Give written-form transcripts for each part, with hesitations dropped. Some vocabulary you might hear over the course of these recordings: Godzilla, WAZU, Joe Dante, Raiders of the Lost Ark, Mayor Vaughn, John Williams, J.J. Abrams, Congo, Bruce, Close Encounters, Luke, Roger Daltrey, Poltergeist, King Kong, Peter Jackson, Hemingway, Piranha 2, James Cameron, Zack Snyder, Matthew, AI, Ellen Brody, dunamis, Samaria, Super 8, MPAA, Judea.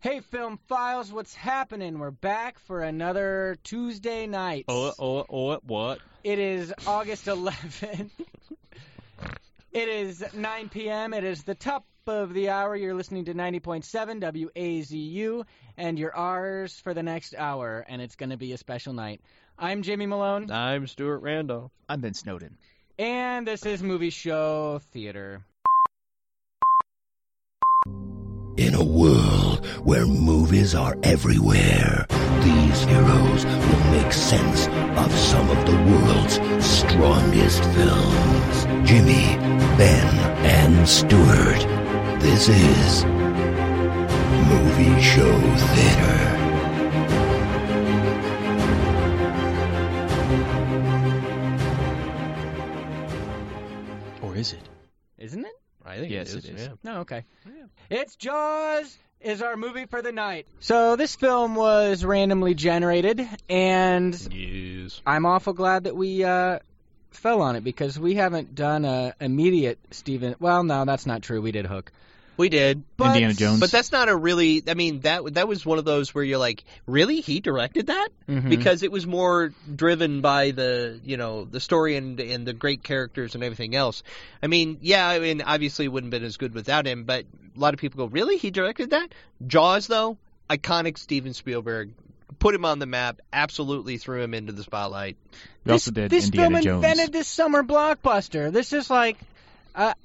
Hey, Film Files, what's happening? We're back for another Tuesday night. What? It is August 11th. It is 9 p.m. It is the top of the hour. You're listening to 90.7 WAZU, and you're ours for the next hour, and it's going to be a special night. I'm Jimmy Malone. I'm Stuart Randolph. I'm Ben Snowden. And this is Movie Show Theater. In a world where movies are everywhere, these heroes will make sense of some of the world's strongest films. Jimmy, Ben, and Stuart. This is Movie Show Theater. Or is it? Isn't it? I think yes, it is. Yeah. No, okay. Yeah. It's Jaws is our movie for the night. So this film was randomly generated, and yes. I'm awful glad that we fell on it, because we haven't done a immediate Steven... Well, no, that's not true. We did Hook. We did. But, Indiana Jones. But that's not a really... I mean, that was one of those where you're like, really? He directed that? Mm-hmm. Because it was more driven by the, you know, the story and the great characters and everything else. I mean, yeah, I mean, obviously it wouldn't have been as good without him, but a lot of people go, really? He directed that? Jaws, though? Iconic Steven Spielberg. Put him on the map, absolutely threw him into the spotlight. We also did Indiana Jones. This film invented this summer blockbuster. This is like...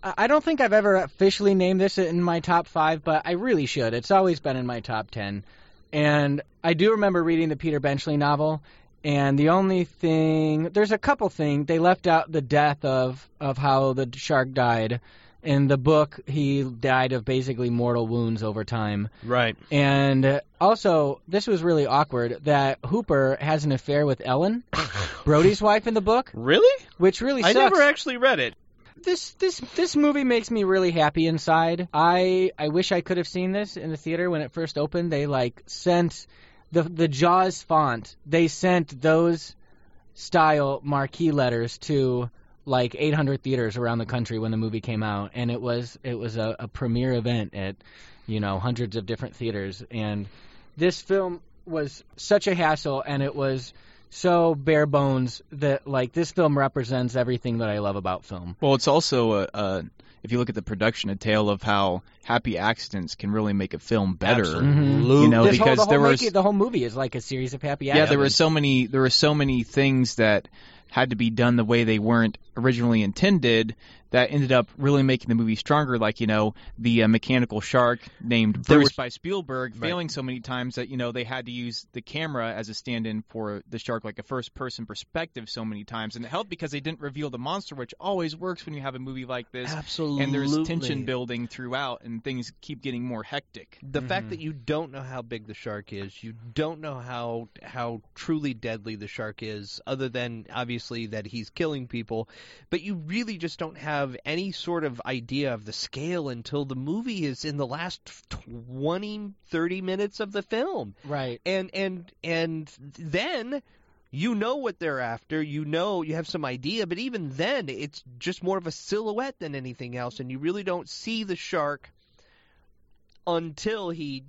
I don't think I've ever officially named this in my top 5, but I really should. It's always been in my top 10. And I do remember reading the Peter Benchley novel, and the only thing... There's a couple things. They left out the death of how the shark died. In the book, he died of basically mortal wounds over time. Right. And also, this was really awkward, that Hooper has an affair with Ellen, Brody's wife in the book. Really? Which really sucks. I never actually read it. This movie makes me really happy inside. I wish I could have seen this in the theater when it first opened. They sent the Jaws font. They sent those style marquee letters to 800 theaters around the country when the movie came out, and it was a premiere event at hundreds of different theaters. And this film was such a hassle, and it was. So bare bones that this film represents everything that I love about film. Well, it's also if you look at the production, a tale of how happy accidents can really make a film better. Absolutely. The whole movie is like a series of happy accidents. Yeah, there were so many things that had to be done the way they weren't originally intended that ended up really making the movie stronger. The mechanical shark named Bruce by Spielberg failing so many times that, they had to use the camera as a stand-in for the shark, a first-person perspective so many times. And it helped because they didn't reveal the monster, which always works when you have a movie like this. Absolutely. And there's tension building throughout, and things keep getting more hectic. The fact that you don't know how big the shark is, you don't know how truly deadly the shark is, other than, obviously, that he's killing people. But you really just don't have any sort of idea of the scale until the movie is in the last 20, 30 minutes of the film. Right. And then what they're after. You have some idea, but even then it's just more of a silhouette than anything else, and you really don't see the shark until he,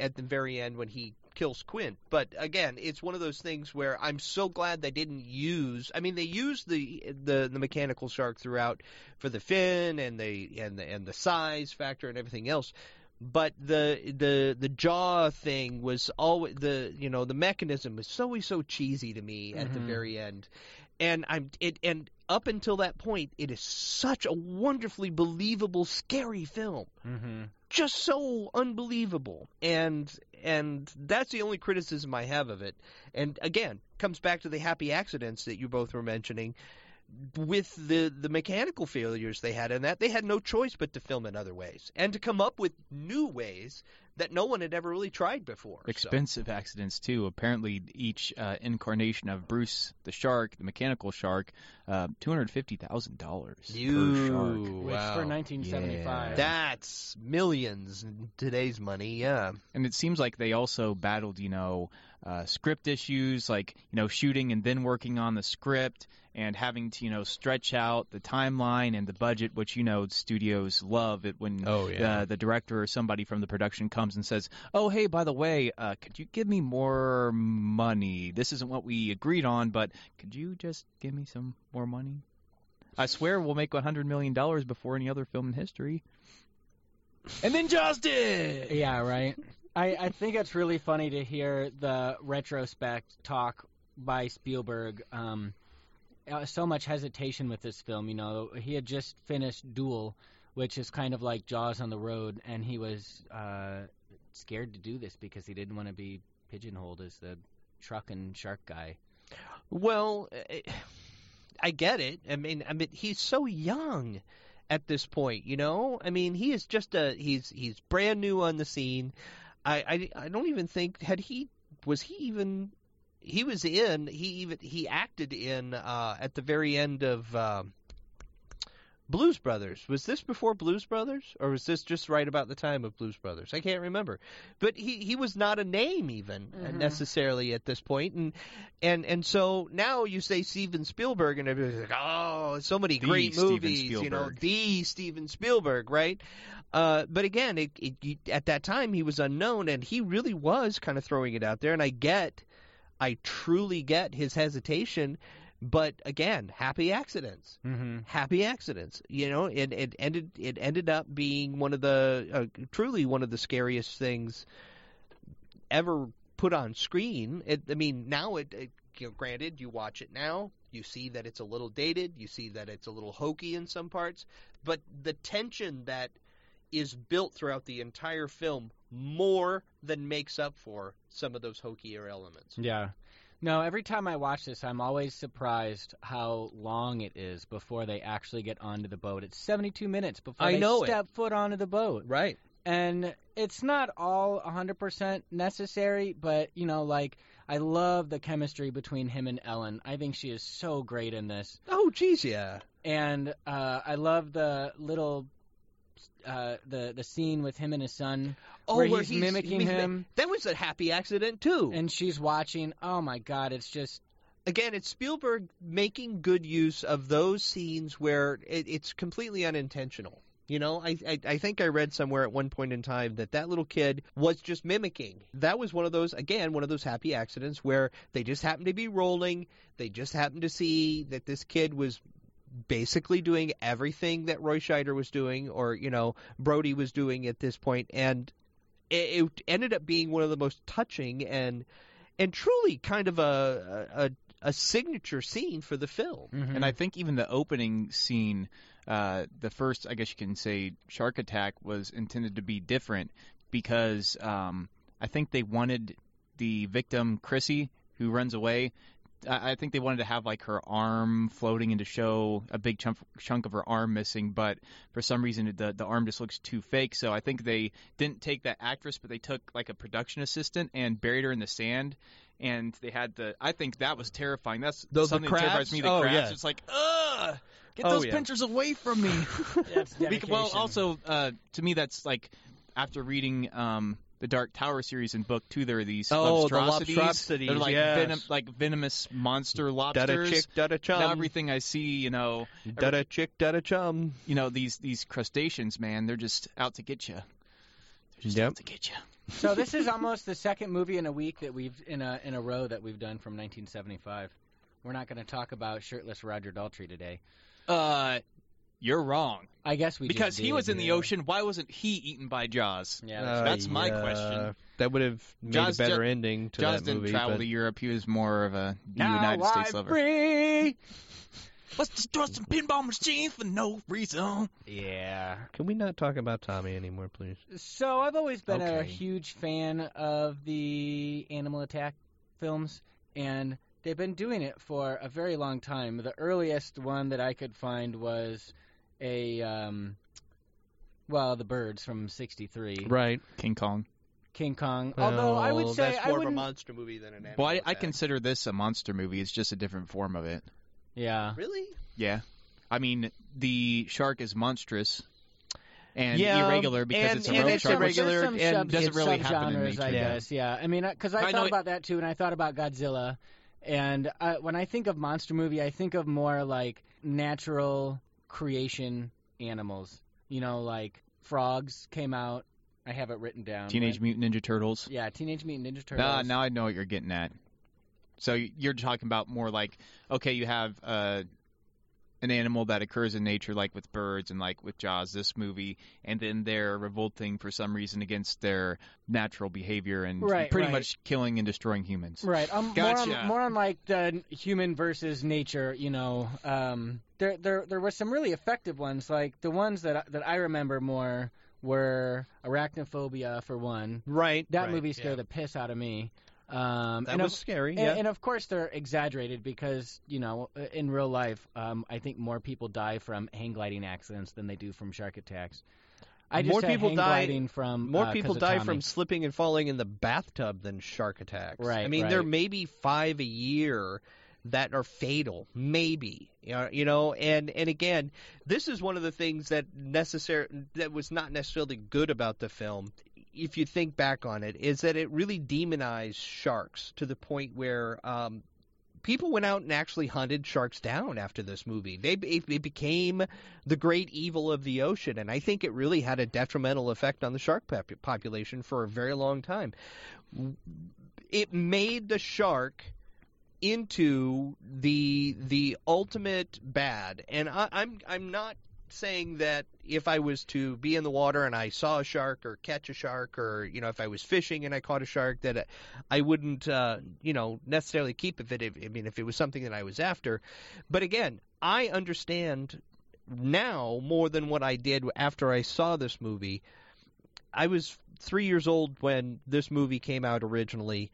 at the very end when he kills Quint. But again, it's one of those things where I'm so glad they didn't use. I mean, they used the mechanical shark throughout for the fin and the size factor and everything else. But the jaw thing was always the mechanism was always so cheesy to me at the very end, and up until that point, it is such a wonderfully believable, scary film, just so unbelievable. And that's the only criticism I have of it. And again, comes back to the happy accidents that you both were mentioning with the mechanical failures they had in that. They had no choice but to film in other ways and to come up with new ways that no one had ever really tried before. Expensive accidents, too. Apparently, each incarnation of Bruce the shark, the mechanical shark, $250,000 per shark. Which for 1975. Yeah. That's millions in today's money, yeah. And it seems like they also battled, script issues, shooting and then working on the script and having to, you know, stretch out the timeline and the budget, which, you know, studios love it when the director or somebody from the production comes and says, oh, hey, by the way, could you give me more money? This isn't what we agreed on, but could you just give me some more money? I swear we'll make $100 million before any other film in history. And then Jaws did! Yeah, right. I think it's really funny to hear the retrospect talk by Spielberg. So much hesitation with this film. You know, he had just finished Duel, which is kind of like Jaws on the road, and he was scared to do this because he didn't want to be pigeonholed as the truck and shark guy. Well, I get it. I mean, he's so young at this point, you know. I mean, he is just he's brand new on the scene. I don't even think he acted in at the very end of Blues Brothers. Was this before Blues Brothers, or was this just right about the time of Blues Brothers? I can't remember. But he was not a name even necessarily at this point, and so now you say Steven Spielberg, and everybody's like, oh, so many great movies, you know, the Steven Spielberg, right? But again, at that time he was unknown, and he really was kind of throwing it out there, and I truly get his hesitation. But again, happy accidents. Mm-hmm. Happy accidents. You know, it ended up being one of the truly one of the scariest things ever put on screen. Granted, you watch it now, you see that it's a little dated, you see that it's a little hokey in some parts, but the tension that is built throughout the entire film more than makes up for some of those hokeyer elements. Yeah. No, every time I watch this, I'm always surprised how long it is before they actually get onto the boat. It's 72 minutes before they step foot onto the boat. Right. And it's not all 100% necessary, but, you know, like, I love the chemistry between him and Ellen. I think she is so great in this. Oh, geez, yeah. And I love the little... the scene with him and his son where he's mimicking him. That was a happy accident too. And she's watching. Oh my God, it's just... Again, it's Spielberg making good use of those scenes where it's completely unintentional. You know, I think I read somewhere at one point in time that little kid was just mimicking. That was one of those happy accidents where they just happened to be rolling. They just happened to see that this kid was basically doing everything that Roy Scheider was doing, or, you know, Brody was doing at this point, and it ended up being one of the most touching and truly kind of a signature scene for the film. Mm-hmm. And I think even the opening scene, the first, I guess you can say, shark attack was intended to be different because I think they wanted the victim, Chrissy, who runs away, I think they wanted to have, like, her arm floating and to show a big chunk of her arm missing, but for some reason the arm just looks too fake, so I think they didn't take that actress, but they took, like, a production assistant and buried her in the sand, and they had I think that was terrifying. That's something that terrifies me, the crabs. Yeah. It's like, ugh! Get those pinchers away from me! That's dedication. Well, also, to me, that's, like, after reading... The Dark Tower series and book 2, there are these monstrosities. The lobstrosities. They're like, venomous monster lobsters. Da-da chick, da-da chum. Now everything I see, you know. Da-da chick, da-da chum. You know, these crustaceans, man, they're just out to get you. They're just out to get you. So this is almost the second movie in a week that we've in a row that we've done from 1975. We're not going to talk about shirtless Roger Daltrey today. You're wrong. I guess we did. Because he was in the ocean. Why wasn't he eaten by Jaws? Yeah, that's my question. That would have made a better ending to that movie. Jaws didn't travel to Europe. He was more of a United States lover. Free. Let's destroy some pinball machines for no reason. Yeah. Can we not talk about Tommy anymore, please? So I've always been a huge fan of the animal attack films, and they've been doing it for a very long time. The earliest one that I could find was... the birds from '63. Right. King Kong. Although I would say that's more of a monster movie than an animal. Well, I consider this a monster movie. It's just a different form of it. Yeah. Really? Yeah. I mean, the shark is monstrous and irregular because it's a rogue shark. Irregular and doesn't really happen in nature. I guess. Yeah. I mean, because I thought about that too, and I thought about Godzilla. And when I think of monster movie, I think of more like natural creation animals. You know, like frogs came out. I have it written down. Teenage Mutant Ninja Turtles. Yeah, Teenage Mutant Ninja Turtles. Now I know what you're getting at. So you're talking about more like, okay, you have an animal that occurs in nature, like with birds and like with Jaws, this movie, and then they're revolting for some reason against their natural behavior and pretty much killing and destroying humans. Right. Gotcha. More on like the human versus nature, you know. There were some really effective ones. Like the ones that I remember more were Arachnophobia, for one. Right. That movie scared the piss out of me. That was scary. Yeah. And of course they're exaggerated because, you know, in real life, I think more people die from hang gliding accidents than they do from shark attacks. More people die from slipping and falling in the bathtub than shark attacks. Right. I mean, there may be 5 a year that are fatal, maybe, you know, and again, this is one of the things that was not necessarily good about the film. If you think back on it, is that it really demonized sharks to the point where people went out and actually hunted sharks down after this movie. It became the great evil of the ocean, and I think it really had a detrimental effect on the shark population for a very long time. It made the shark into the ultimate bad, and I'm not saying that if I was to be in the water and I saw a shark or catch a shark, or, you know, if I was fishing and I caught a shark, that I wouldn't, you know, necessarily keep it. If it was something that I was after. But again, I understand now more than what I did after I saw this movie. I was 3 years old when this movie came out originally.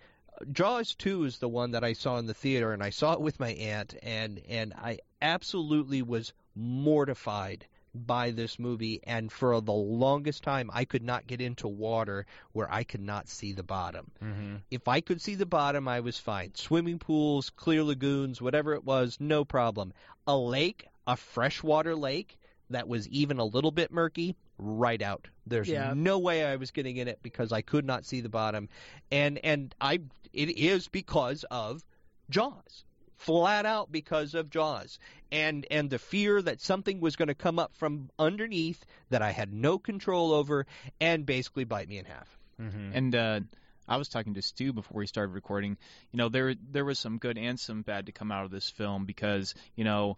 Jaws 2 is the one that I saw in the theater, and I saw it with my aunt, and I absolutely was mortified by this movie, and for the longest time I could not get into water where I could not see the bottom. Mm-hmm. If I could see the bottom, I was fine. Swimming pools, clear lagoons, whatever it was, no problem. A lake, a freshwater lake that was even a little bit murky, right out. There's no way I was getting in it because I could not see the bottom, and it is because of Jaws. Flat out because of Jaws, and the fear that something was going to come up from underneath that I had no control over and basically bite me in half. Mm-hmm. And I was talking to Stu before we started recording. You know, there was some good and some bad to come out of this film because, you know,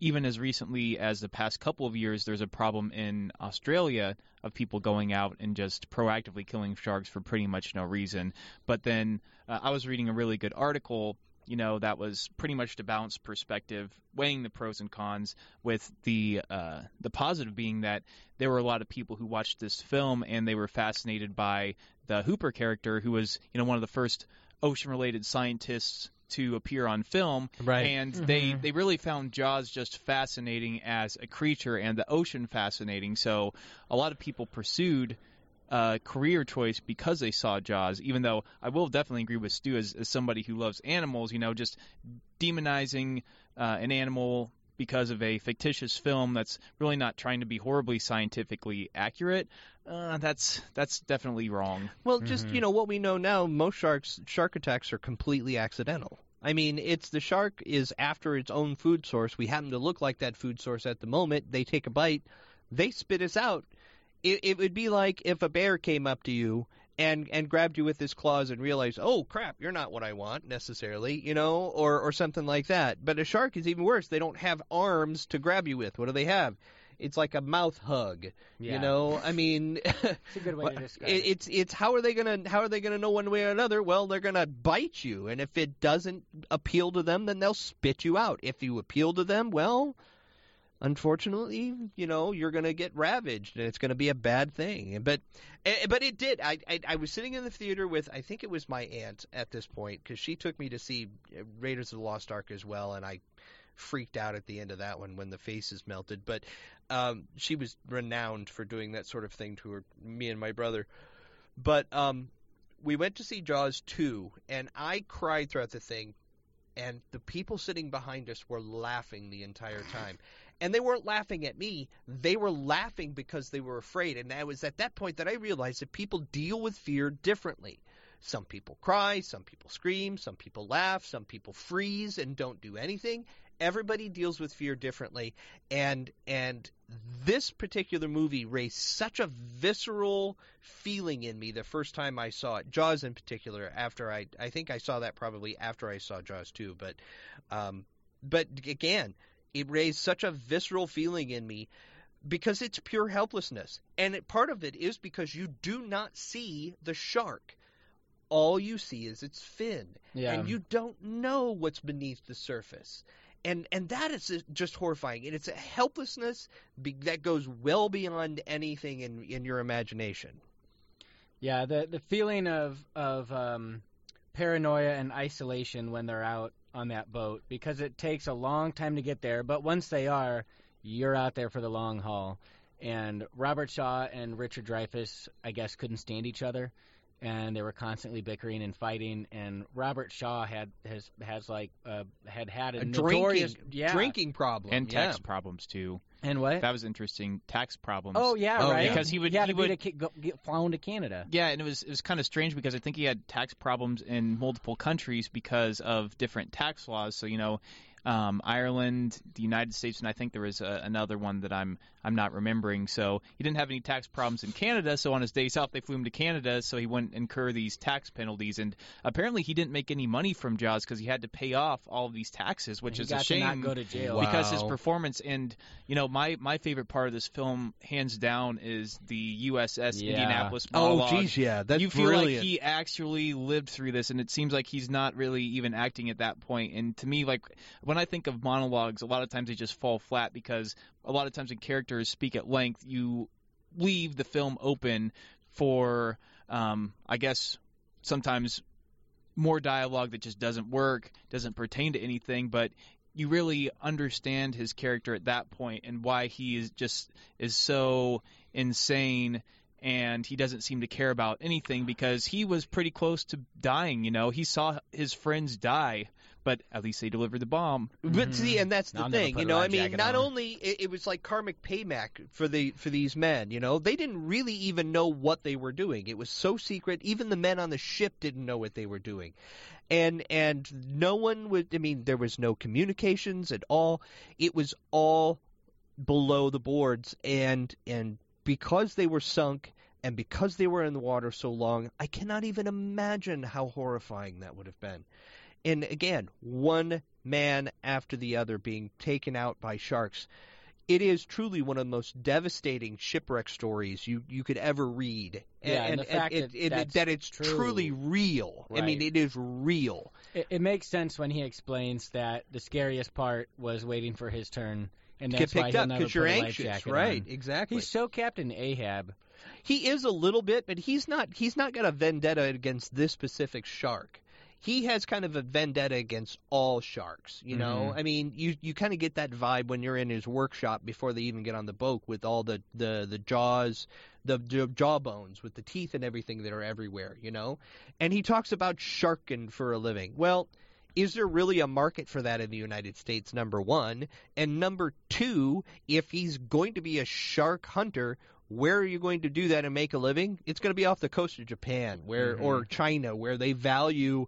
even as recently as the past couple of years, there's a problem in Australia of people going out and just proactively killing sharks for pretty much no reason. But then I was reading a really good article, you know, that was pretty much the balanced perspective, weighing the pros and cons, with the positive being that there were a lot of people who watched this film and they were fascinated by the Hooper character, who was, you know, one of the first ocean-related scientists to appear on film. Right. And mm-hmm. they really found Jaws just fascinating as a creature and the ocean fascinating. So a lot of people pursued career choice because they saw Jaws, even though I will definitely agree with Stu as somebody who loves animals, you know, just demonizing an animal because of a fictitious film that's really not trying to be horribly scientifically accurate, that's definitely wrong. Well, just, mm-hmm. you know, what we know now, most shark attacks are completely accidental. I mean, it's the shark is after its own food source. We happen to look like that food source at the moment. They take a bite. They spit us out. It would be like if a bear came up to you and grabbed you with his claws and realized, oh, crap, you're not what I want necessarily, you know, or something like that. But a shark is even worse. They don't have arms to grab you with. What do they have? It's like a mouth hug, you know. I mean, it's a good way to describe it. It's how are they gonna know one way or another? Well, they're gonna bite you, and if it doesn't appeal to them, then they'll spit you out. If you appeal to them, well, unfortunately, you know, you're going to get ravaged, and it's going to be a bad thing. But it did. I was sitting in the theater with, I think it was my aunt at this point, because she took me to see Raiders of the Lost Ark as well, and I freaked out at the end of that one when the faces melted. But she was renowned for doing that sort of thing to me and my brother. But we went to see Jaws 2, and I cried throughout the thing, and the people sitting behind us were laughing the entire time. And they weren't laughing at me. They were laughing because they were afraid. And it was at that point that I realized that people deal with fear differently. Some people cry, some people scream, some people laugh, some people freeze and don't do anything. Everybody deals with fear differently, and this particular movie raised such a visceral feeling in me the first time I saw it. Jaws in particular, after I think I saw that probably after I saw Jaws 2, but again, it raised such a visceral feeling in me because it's pure helplessness, and part of it is because you do not see the shark. All you see is its fin, and you don't know what's beneath the surface. And that is just horrifying. And it's a helplessness that goes well beyond anything in your imagination. Yeah, the feeling of paranoia and isolation when they're out on that boat, because it takes a long time to get there. But once they are, you're out there for the long haul. And Robert Shaw and Richard Dreyfuss, I guess, couldn't stand each other. And they were constantly bickering and fighting. And Robert Shaw had a notorious drinking problem and tax problems too. And what? That was interesting. Tax problems. Oh yeah, oh, right. Because he would get flown to Canada. Yeah, and it was kind of strange because I think he had tax problems in multiple countries because of different tax laws. So Ireland, the United States, and I think there was another one that I'm not remembering. So he didn't have any tax problems in Canada, so on his days off they flew him to Canada so he wouldn't incur these tax penalties. And apparently he didn't make any money from Jaws because he had to pay off all of these taxes, which is a shame. He got to not go to jail. Because his performance, and my favorite part of this film, hands down, is the USS Indianapolis monologue. Oh, geez, yeah, that's brilliant. You feel like he actually lived through this, and it seems like he's not really even acting at that point. And to me, like, when I think of monologues, a lot of times they just fall flat because a lot of times when characters speak at length, you leave the film open for, I guess, sometimes more dialogue that just doesn't work, doesn't pertain to anything, but you really understand his character at that point and why he is so insane. And he doesn't seem to care about anything because he was pretty close to dying, He saw his friends die, but at least they delivered the bomb. But see, and that's the thing, I mean, not only it was like karmic payback for these men, They didn't really even know what they were doing. It was so secret, even the men on the ship didn't know what they were doing. And no one would, there was no communications at all. It was all below the boards and because they were sunk and because they were in the water so long, I cannot even imagine how horrifying that would have been. And again, one man after the other being taken out by sharks. It is truly one of the most devastating shipwreck stories you could ever read. Yeah, and the fact that it's truly real. Right. It is real. It makes sense when he explains that the scariest part was waiting for his turn. And that's get picked why up because you're anxious, right? On. Exactly. He's so Captain Ahab. He is a little bit, but he's not got a vendetta against this specific shark. He has kind of a vendetta against all sharks, Mm-hmm. You kind of get that vibe when you're in his workshop before they even get on the boat with all the jaws, the jaw bones with the teeth and everything that are everywhere, And he talks about sharking for a living. Well, is there really a market for that in the United States, number one? And number two, if he's going to be a shark hunter, where are you going to do that and make a living? It's going to be off the coast of Japan or China, where they value,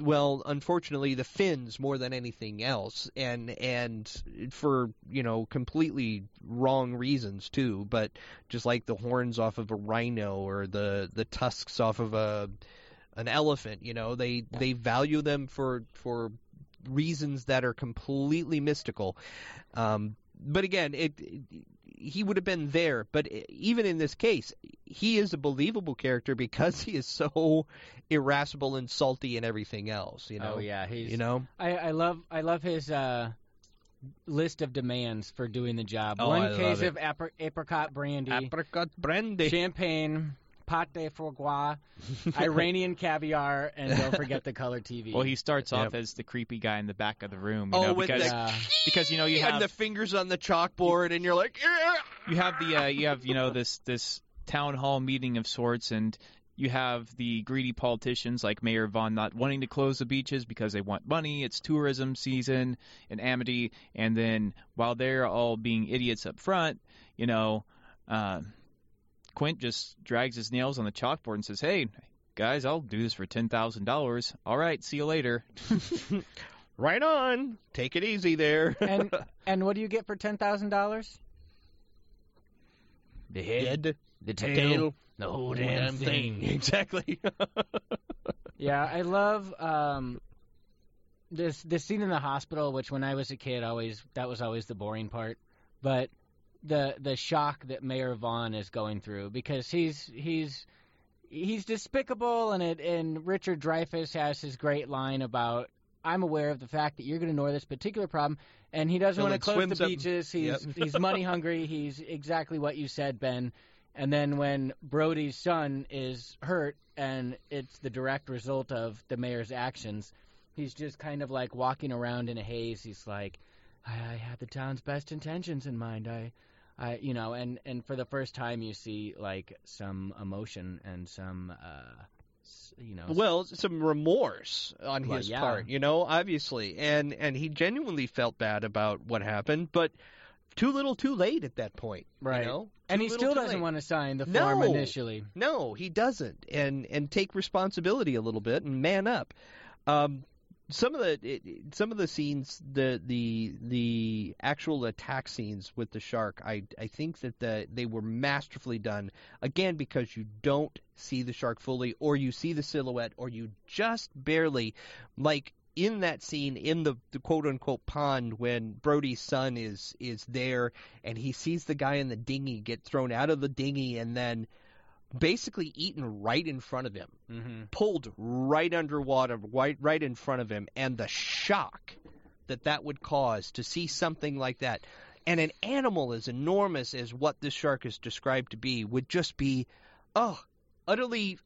well, unfortunately, the fins more than anything else. And for, completely wrong reasons, too. But just like the horns off of a rhino or the tusks off of an elephant, they value them for reasons that are completely mystical. But again, he would have been there. But even in this case, he is a believable character because he is so irascible and salty and everything else. Oh yeah, he's. I love his list of demands for doing the job. Oh, one case of apricot brandy, champagne, pate foie gras, Iranian caviar, and don't forget the color TV. Well, he starts off as the creepy guy in the back of the room, because you have the fingers on the chalkboard, and you're like, you have this town hall meeting of sorts, and you have the greedy politicians like Mayor Vaughn not wanting to close the beaches because they want money. It's tourism season in Amity, and then while they're all being idiots up front, Quint just drags his nails on the chalkboard and says, "Hey, guys, I'll do this for $10,000. All right, see you later. Right on. Take it easy there. And what do you get for $10,000? The head, the tail, the whole damn thing. Exactly. Yeah, I love this scene in the hospital, which when I was a kid, that was always the boring part. But the shock that Mayor Vaughn is going through, because he's despicable, and Richard Dreyfuss has his great line about, I'm aware of the fact that you're going to ignore this particular problem, and he doesn't want to close the beaches. He's money hungry. He's exactly what you said, Ben. And then when Brody's son is hurt, and it's the direct result of the mayor's actions, he's just kind of like walking around in a haze. He's like, I had the town's best intentions in mind. And for the first time you see like some emotion and some, some remorse on his part, obviously. And he genuinely felt bad about what happened, but too little too late at that point. Right. And he still doesn't want to sign the form initially. No, he doesn't. And take responsibility a little bit and man up. Some of the scenes, the actual attack scenes with the shark, I think that they were masterfully done, again, because you don't see the shark fully, or you see the silhouette, or you just barely, like in that scene in the quote-unquote pond when Brody's son is there and he sees the guy in the dinghy get thrown out of the dinghy and then basically eaten right in front of him, mm-hmm. pulled right underwater, right in front of him, and the shock that would cause to see something like that. And an animal as enormous as what this shark is described to be would just be, utterly,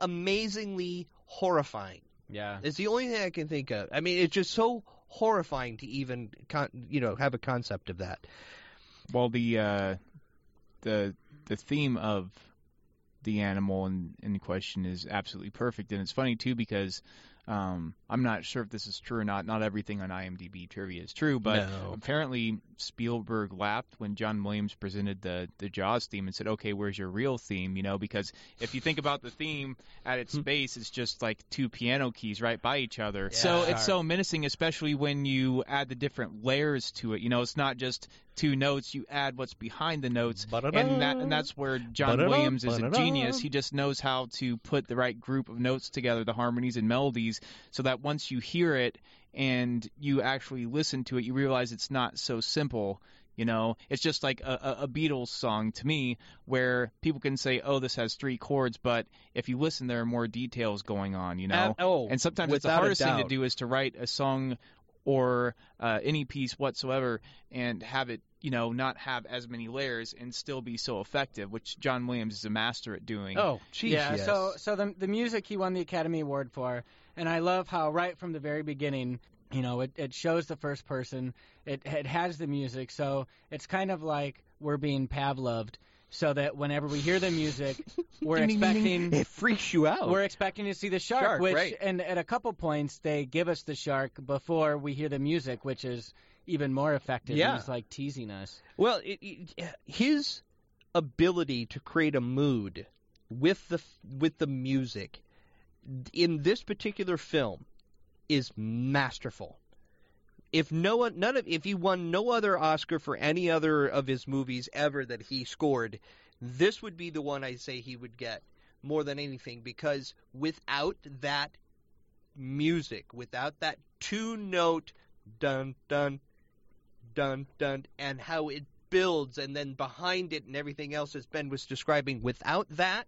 amazingly horrifying. Yeah. It's the only thing I can think of. I mean, it's just so horrifying to even, have a concept of that. Well, the theme of the animal in question is absolutely perfect. And it's funny, too, because I'm not sure if this is true or not. Not everything on IMDb trivia is true, but apparently Spielberg laughed when John Williams presented the Jaws theme and said, okay, where's your real theme? Because if you think about the theme at its base, it's just like two piano keys right by each other. Yeah, so it's so menacing, especially when you add the different layers to it. It's not just two notes, you add what's behind the notes, and that's where John Williams is a genius. He just knows how to put the right group of notes together, the harmonies and melodies, so that once you hear it and you actually listen to it, you realize it's not so simple. It's just like a Beatles song to me, where people can say, oh, this has three chords, but if you listen, there are more details going on, and sometimes it's the hardest thing to do is to write a song or any piece whatsoever and have it, not have as many layers and still be so effective, which John Williams is a master at doing. Oh, geez, yeah. Yes. So the music he won the Academy Award for, and I love how right from the very beginning, it shows the first person, it has the music, so it's kind of like we're being Pavloved, so that whenever we hear the music, we're expecting... It freaks you out. We're expecting to see the shark, which... Right. And at a couple points, they give us the shark before we hear the music, which is even more effective. Yeah. It's like teasing us. Well, his ability to create a mood with the music in this particular film is masterful. If he won no other Oscar for any other of his movies ever that he scored, this would be the one I say he would get more than anything, because without that music, without that two-note dun dun dun dun, and how it builds and then behind it and everything else as Ben was describing, without that,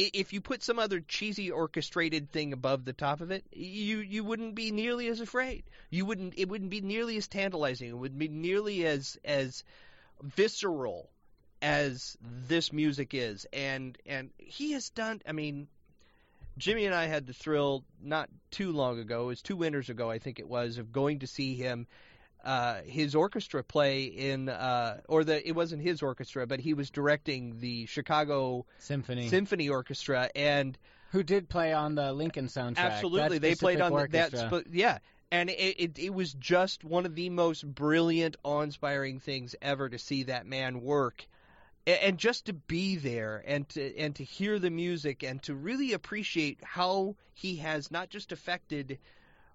if you put some other cheesy orchestrated thing above the top of it, you wouldn't be nearly as afraid. It wouldn't be nearly as tantalizing. It wouldn't be nearly as visceral as this music is. And he has done. I mean, Jimmy and I had the thrill not too long ago. It was 2 winters ago, I think it was, of going to see him. His orchestra play it wasn't his orchestra, but he was directing the Chicago Symphony Orchestra, and who did play on the Lincoln soundtrack. Absolutely, they played on that. Yeah, and it was just one of the most brilliant, awe-inspiring things ever to see that man work. And just to be there and to hear the music and to really appreciate how he has not just affected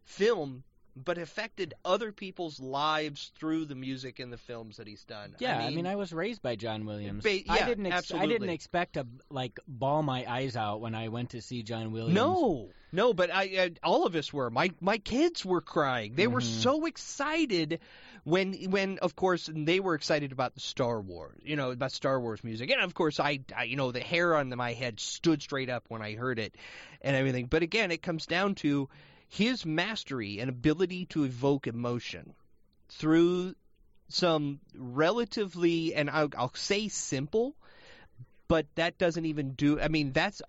film, but affected other people's lives through the music and the films that he's done. Yeah, I mean, I was raised by John Williams. I didn't expect to, like, bawl my eyes out when I went to see John Williams. No, but I all of us were. My kids were crying. They were so excited. When of course they were excited about the Star Wars, you know, about Star Wars music, and of course I you know, the hair on my head stood straight up when I heard it, and everything. But again, it comes down to his mastery and ability to evoke emotion through some relatively, and I'll say simple, but that doesn't even do. I mean, that's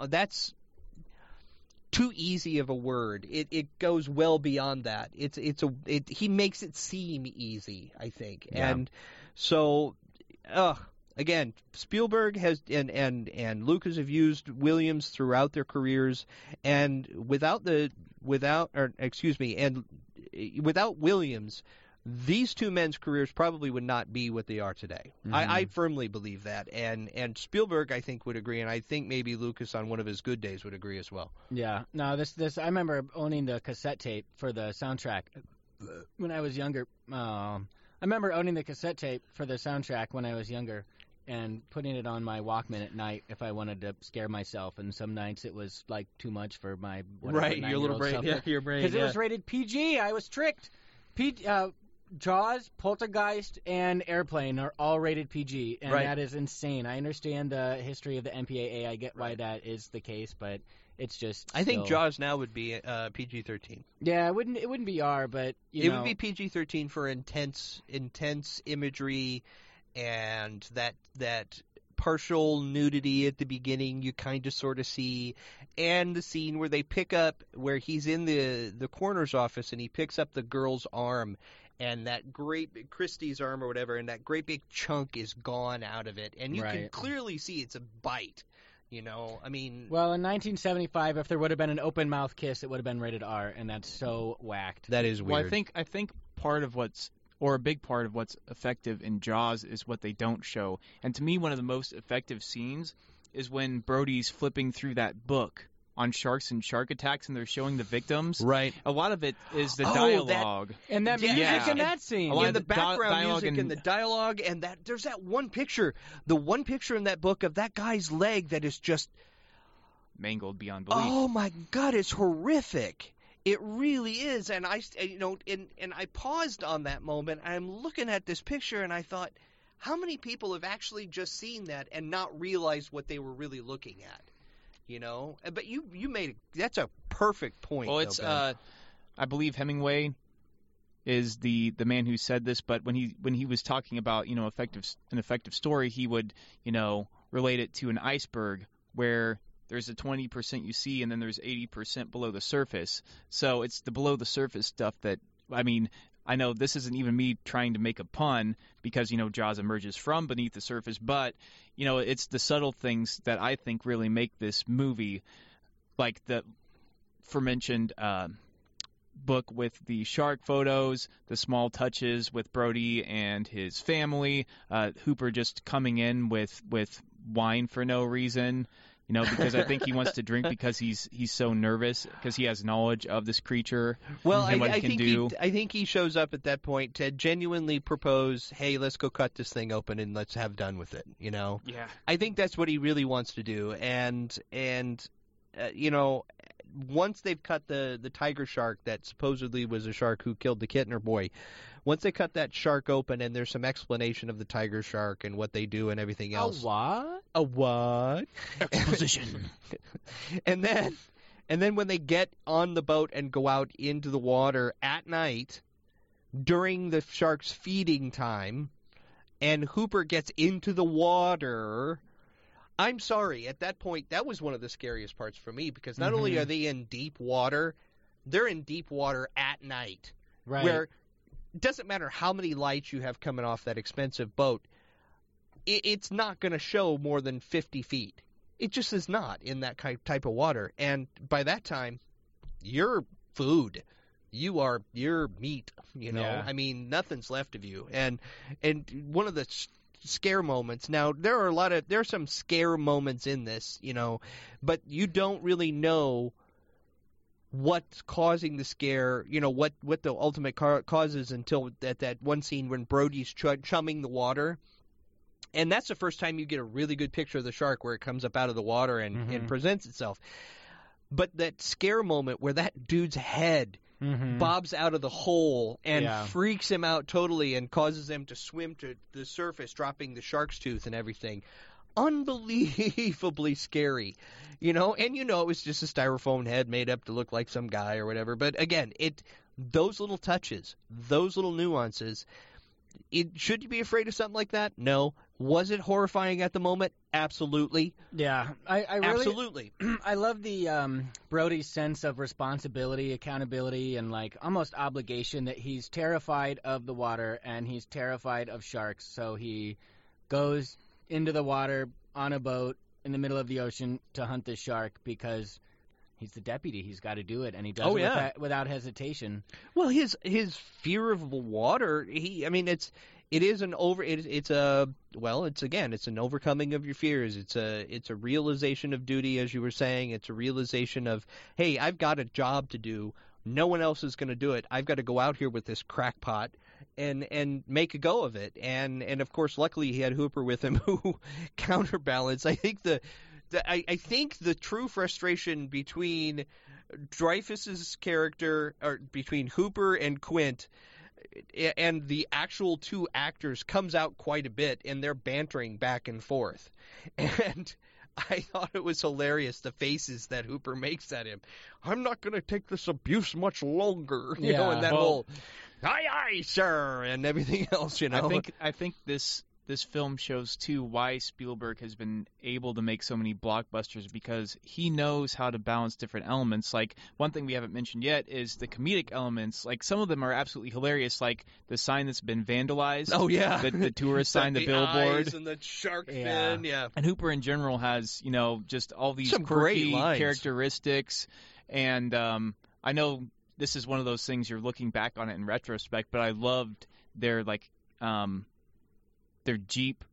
too easy of a word. It goes well beyond that. He makes it seem easy, I think. Yeah. And so, again, Spielberg has and Lucas have used Williams throughout their careers, and without Williams, these two men's careers probably would not be what they are today. Mm-hmm. I firmly believe that, and Spielberg, I think, would agree, and I think maybe Lucas on one of his good days would agree as well. Yeah. No, this I remember owning the cassette tape for the soundtrack when I was younger. And putting it on my Walkman at night if I wanted to scare myself, and some nights it was like too much for my your brain, because it was rated PG. I was tricked. Jaws, Poltergeist, and Airplane are all rated PG, and that is insane. I understand the history of the MPAA. I get why that is the case, but it's just. I think Jaws now would be PG-13. Yeah, it wouldn't be R, but it would be PG-13 for intense imagery. And that partial nudity at the beginning you kind of sort of see, and the scene where they pick up, where he's in the coroner's office and he picks up the girl's arm, and that great Christy's arm or whatever, and that great big chunk is gone out of it, and you can clearly see it's a bite. You know, I mean... Well, in 1975, if there would have been an open-mouth kiss, it would have been rated R, and that's so whacked. That is weird. Well, I think part of what's... Or a big part of what's effective in Jaws is what they don't show. And to me, one of the most effective scenes is when Brody's flipping through that book on sharks and shark attacks, and they're showing the victims. Right. A lot of it is the dialogue. Music in that scene. A lot of the background music and the dialogue. And that there's that one picture. The one picture in that book of that guy's leg that is just... mangled beyond belief. Oh, my God. It's horrific. It really is, and I paused on that moment. I'm looking at this picture, and I thought, how many people have actually just seen that and not realized what they were really looking at? You know, but you made that's a perfect point. Well, it's I believe Hemingway is the man who said this, but when he was talking about, you know, an effective story, he would, you know, relate it to an iceberg where there's a 20% you see, and then there's 80% below the surface. So it's the below the surface stuff that, I mean, I know this isn't even me trying to make a pun because, you know, Jaws emerges from beneath the surface, but, you know, it's the subtle things that I think really make this movie, like the aforementioned book with the shark photos, the small touches with Brody and his family, Hooper just coming in with wine for no reason. You know, because I think he wants to drink because he's so nervous because he has knowledge of this creature. Well, and I think he shows up at that point to genuinely propose, hey, let's go cut this thing open and let's have done with it. You know, yeah, I think that's what he really wants to do. And you know, once they've cut the tiger shark that supposedly was a shark who killed the Kittner boy, once they cut that shark open and there's some explanation of the tiger shark and what they do and everything else. A what? Exposition. and then when they get on the boat and go out into the water at night during the shark's feeding time, and Hooper gets into the water... I'm sorry, at that point, that was one of the scariest parts for me, because not only are they in deep water, they're in deep water at night. Right. Where it doesn't matter how many lights you have coming off that expensive boat, it's not going to show more than 50 feet. It just is not in that type of water. And by that time, you're food. You're meat, you know? Yeah. I mean, nothing's left of you. And one of the scare moments. Now, there are some scare moments in this, you know, but you don't really know what's causing the scare, you know, what the ultimate cause is until that one scene when Brody's chumming the water. And that's the first time you get a really good picture of the shark where it comes up out of the water and presents itself. But that scare moment where that dude's head bobs out of the hole and freaks him out totally and causes him to swim to the surface, dropping the shark's tooth and everything. Unbelievably scary, you know? And you know it was just a styrofoam head made up to look like some guy or whatever. But again, those little touches, those little nuances... Should you be afraid of something like that? No. Was it horrifying at the moment? Absolutely. Yeah. I really, absolutely. I love the Brody's sense of responsibility, accountability, and like almost obligation that he's terrified of the water and he's terrified of sharks. So he goes into the water on a boat in the middle of the ocean to hunt this shark because he's the deputy. He's got to do it, and he does without hesitation. Well, his fear of the water. It's an overcoming of your fears. It's a realization of duty, as you were saying. It's a realization of, hey, I've got a job to do. No one else is going to do it. I've got to go out here with this crackpot and make a go of it. And of course, luckily he had Hooper with him, who counterbalanced. I think the true frustration between Dreyfuss's character, or between Hooper and Quint, and the actual two actors comes out quite a bit in their bantering back and forth. And I thought it was hilarious, the faces that Hooper makes at him. I'm not going to take this abuse much longer. You know, and that whole, aye, aye, sir, and everything else, you know. I think this film shows, too, why Spielberg has been able to make so many blockbusters, because he knows how to balance different elements. Like, one thing we haven't mentioned yet is the comedic elements. Like, some of them are absolutely hilarious, like the sign that's been vandalized. Oh, yeah. The tourist sign, the billboard. Eyes and the shark fin, yeah. And Hooper, in general, has, you know, just all these great characteristics. And I know this is one of those things you're looking back on it in retrospect, but I loved their, like... their Jeep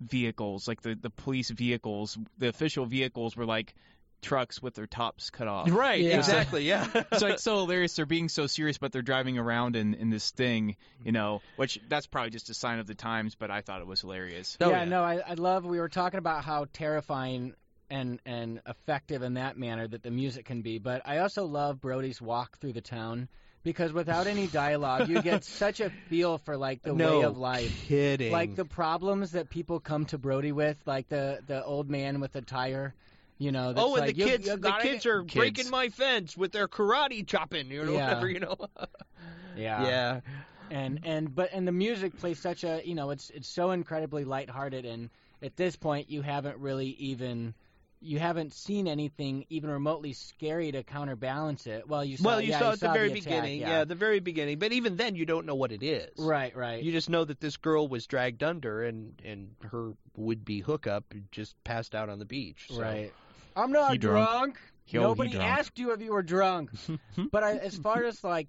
vehicles, like the police vehicles, the official vehicles were like trucks with their tops cut off. Right, yeah. Exactly, yeah. It's like so hilarious. They're being so serious, but they're driving around in this thing, you know, which that's probably just a sign of the times, but I thought it was hilarious. I love, we were talking about how terrifying and effective in that manner that the music can be, but I also love Brody's walk through the town. Because without any dialogue, you get such a feel for, like, the way of life. No kidding. Like, the problems that people come to Brody with, like the old man with the tire, you know. That's and like, the kids breaking my fence with their karate chopping, you know, whatever, you know. Yeah. And the music plays such a, you know, it's so incredibly lighthearted, and at this point you haven't really even... You haven't seen anything even remotely scary to counterbalance it. Well, you saw it at the very beginning. But even then, you don't know what it is. Right. You just know that this girl was dragged under and her would-be hookup just passed out on the beach. So. Right. I'm not drunk. Nobody asked you if you were drunk. But as far as, like,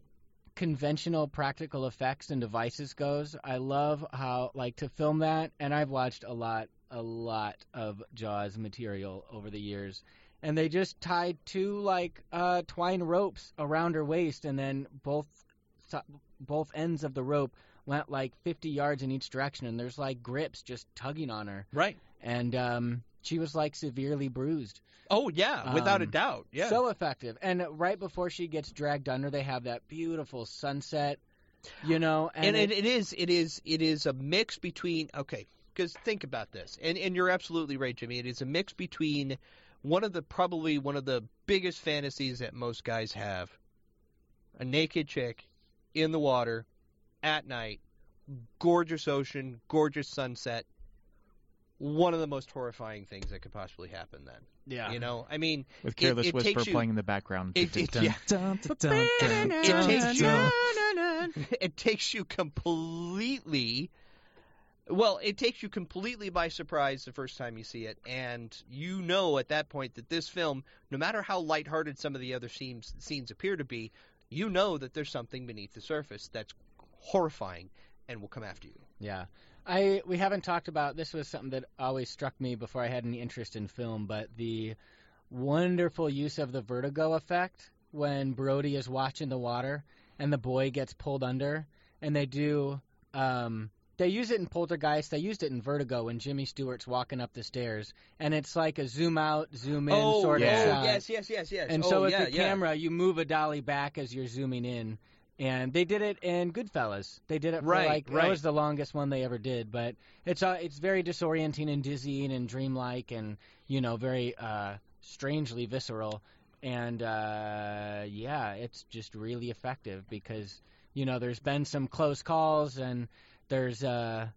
conventional practical effects and devices goes, I love how, like, to film that, and I've watched a lot of Jaws material over the years, and they just tied two like twine ropes around her waist, and then both ends of the rope went like 50 yards in each direction, and there's like grips just tugging on her. Right. And she was like severely bruised. Oh yeah, without a doubt. Yeah. So effective. And right before she gets dragged under, they have that beautiful sunset, you know, and it is a mix between because think about this, and you're absolutely right, Jimmy. It is a mix between probably one of the biggest fantasies that most guys have: a naked chick in the water at night, gorgeous ocean, gorgeous sunset. One of the most horrifying things that could possibly happen then. Yeah. You know, I mean... With Careless Whisper playing in the background. It takes you completely... Well, it takes you completely by surprise the first time you see it, and you know at that point that this film, no matter how lighthearted some of the other scenes appear to be, you know that there's something beneath the surface that's horrifying and will come after you. Yeah. We haven't talked about, this was something that always struck me before I had any interest in film, but the wonderful use of the vertigo effect when Brody is watching the water and the boy gets pulled under, and they do, they use it in Poltergeist, they used it in Vertigo when Jimmy Stewart's walking up the stairs, and it's like a zoom out, zoom in sort of shot. Yes. And so with the camera, you move a dolly back as you're zooming in. And they did it in Goodfellas. They did it for that was the longest one they ever did. But it's very disorienting and dizzying and dreamlike and, very strangely visceral. And, it's just really effective because, there's been some close calls and there's Mr.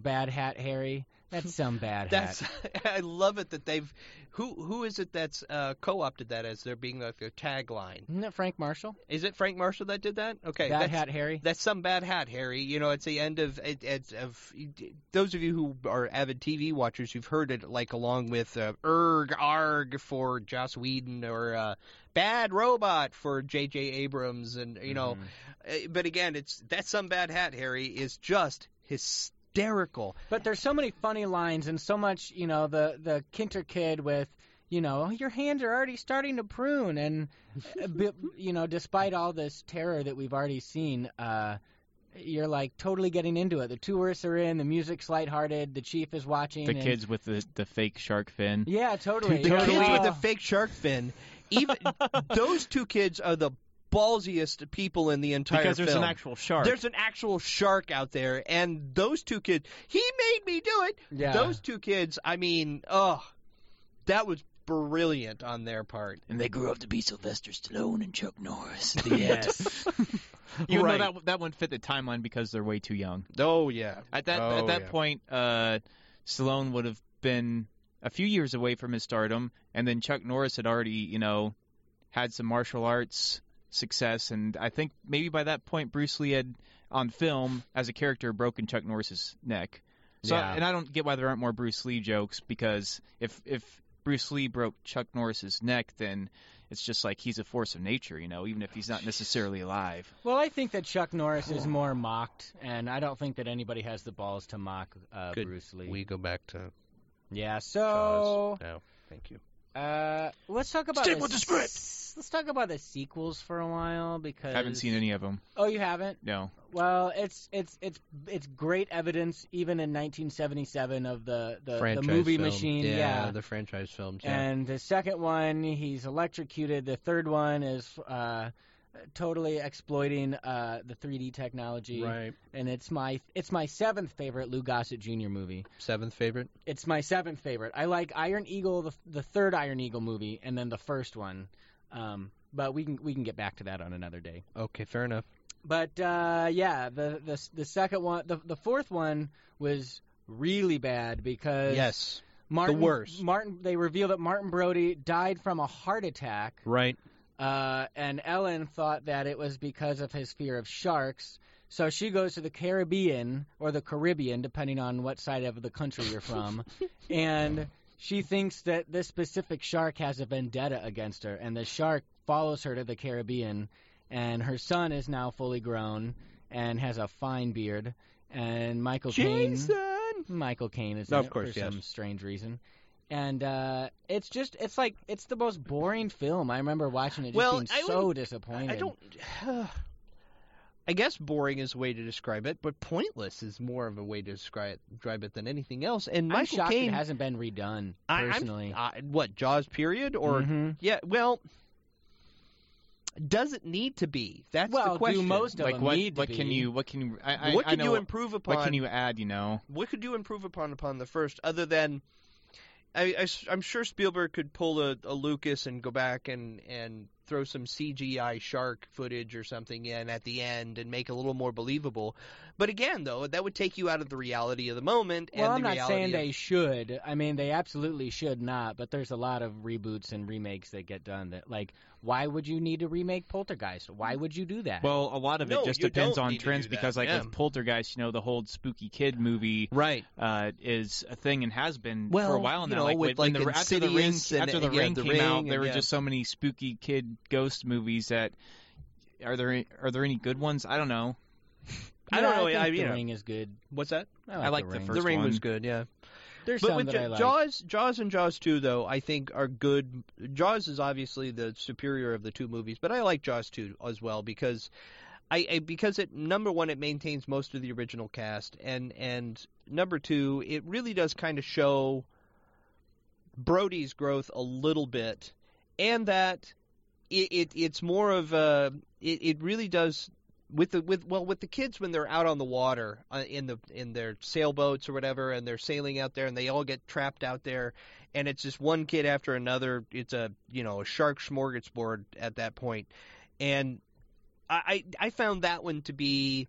Bad Hat Harry. That's some bad hat. I love it that they've – who is it that's co-opted that as their being like their tagline? Isn't it Frank Marshall? Is it Frank Marshall that did that? Okay. Bad Hat Harry? That's some bad hat, Harry. It's the end of – those of you who are avid TV watchers, you've heard it like along with arg for Joss Whedon or bad robot for J.J. Abrams and, But again, it's that's some bad hat, Harry is just hysterical. But there's so many funny lines and so much, the Kinter kid with, your hands are already starting to prune. And, despite all this terror that we've already seen, you're like totally getting into it. The tourists are in, the music's lighthearted, the chief is watching. The kids with the fake shark fin. Yeah, totally. Kids with the fake shark fin. Even those two kids are the ballsiest people in the entire film. Because there's an actual shark. There's an actual shark out there, and those two kids, he made me do it. Yeah. Those two kids, that was brilliant on their part. And they grew up to be Sylvester Stallone and Chuck Norris. Yes. Even though that wouldn't fit the timeline because they're way too young. Oh, yeah. At that point, Stallone would have been a few years away from his stardom, and then Chuck Norris had already, had some martial arts success, and I think maybe by that point Bruce Lee had, on film as a character, broken Chuck Norris's neck. So, yeah. And I don't get why there aren't more Bruce Lee jokes, because if Bruce Lee broke Chuck Norris's neck, then it's just like he's a force of nature, even if he's not necessarily alive. Well, I think that Chuck Norris is more mocked, and I don't think that anybody has the balls to mock Bruce Lee. We go back to Jaws. No, thank you. Let's talk about stick with the script. Let's talk about the sequels for a while, because I haven't seen any of them. Oh, you haven't? No. Well, it's great evidence even in 1977 of the movie film machine. Yeah, the franchise films. Yeah. And the second one, he's electrocuted. The third one is totally exploiting the 3D technology. Right. And it's my seventh favorite Lou Gossett Jr. movie. Seventh favorite? It's my seventh favorite. I like Iron Eagle, the third Iron Eagle movie, and then the first one. But we can get back to that on another day. Okay, fair enough. But the second one, the fourth one was really bad because they revealed that Martin Brody died from a heart attack. Right. And Ellen thought that it was because of his fear of sharks, so she goes to the Caribbean, or the Caribbean, depending on what side of the country you're from, and she thinks that this specific shark has a vendetta against her, and the shark follows her to the Caribbean, and her son is now fully grown and has a fine beard, and Michael Caine is in it for some strange reason. And it's the most boring film. I remember watching it. It seemed so disappointing. I guess boring is a way to describe it, but pointless is more of a way to describe it than anything else. And Michael Caine, I'm shocked it hasn't been redone, personally. Jaws period? Or yeah, well, does it need to be? That's the question. Do most of them need to be? What can you add, What could you improve upon the first, other than... I'm sure Spielberg could pull a Lucas and go back and throw some CGI shark footage or something in at the end and make it a little more believable. But again, though, that would take you out of the reality of the moment. Well, I'm not saying they should. I mean, they absolutely should not. But there's a lot of reboots and remakes that get done that, like, why would you need to remake Poltergeist? Why would you do that? Well, a lot of it just depends on trends because, with Poltergeist, the whole spooky kid movie is a thing and has been for a while now. After The Ring came out, there were just so many spooky kid ghost movies that are there any good ones? I don't know. I don't know. I mean, The Ring is good. What's that? I like the first one. The Ring was good, yeah. There's but some with that I like. Jaws and Jaws 2, though, I think are good. Jaws is obviously the superior of the two movies, but I like Jaws 2 as well because it number one, it maintains most of the original cast, and number two, it really does kind of show Brody's growth a little bit, and that it's more of a it really does. With the kids when they're out on the water in their sailboats or whatever, and they're sailing out there, and they all get trapped out there, and it's just one kid after another. It's a shark smorgasbord at that point, and I found that one to be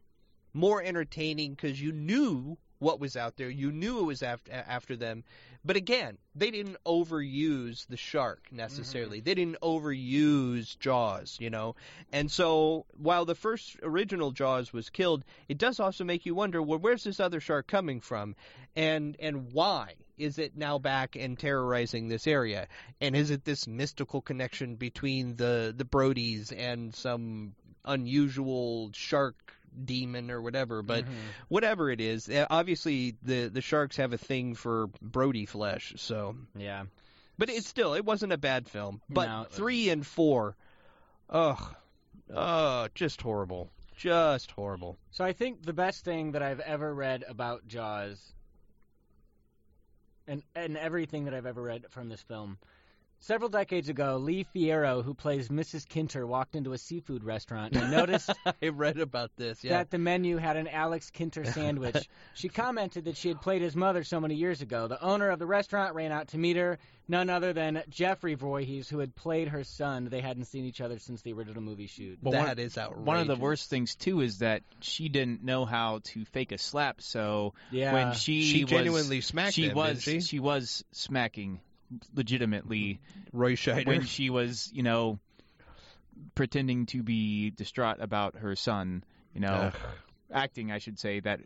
more entertaining because you knew what was out there, you knew it was after them, but again, they didn't overuse the shark necessarily. Mm-hmm. They didn't overuse Jaws, you know. And so, while the first original Jaws was killed, it does also make you wonder, well, where's this other shark coming from, and why is it now back and terrorizing this area? And is it this mystical connection between the Brodies and some unusual shark demon or whatever? But mm-hmm. whatever it is, obviously the sharks have a thing for Brody flesh, so yeah. But it wasn't a bad film. But no, 3 and 4, just horrible. Just horrible. So I think the best thing that I've ever read about Jaws, and everything that I've ever read from this film, several decades ago, Lee Fierro, who plays Mrs. Kinter, walked into a seafood restaurant and noticed I read about this, yeah. that the menu had an Alex Kinter sandwich. She commented that she had played his mother so many years ago. The owner of the restaurant ran out to meet her, none other than Jeffrey Voorhees, who had played her son. They hadn't seen each other since the original movie shoot. Well, that is outrageous. One of the worst things, too, is that she didn't know how to fake a slap, so yeah. when she genuinely smacked him, didn't she? She was smacking legitimately Roy Scheider when she was, you know, pretending to be distraught about her son, you know, acting, I should say, that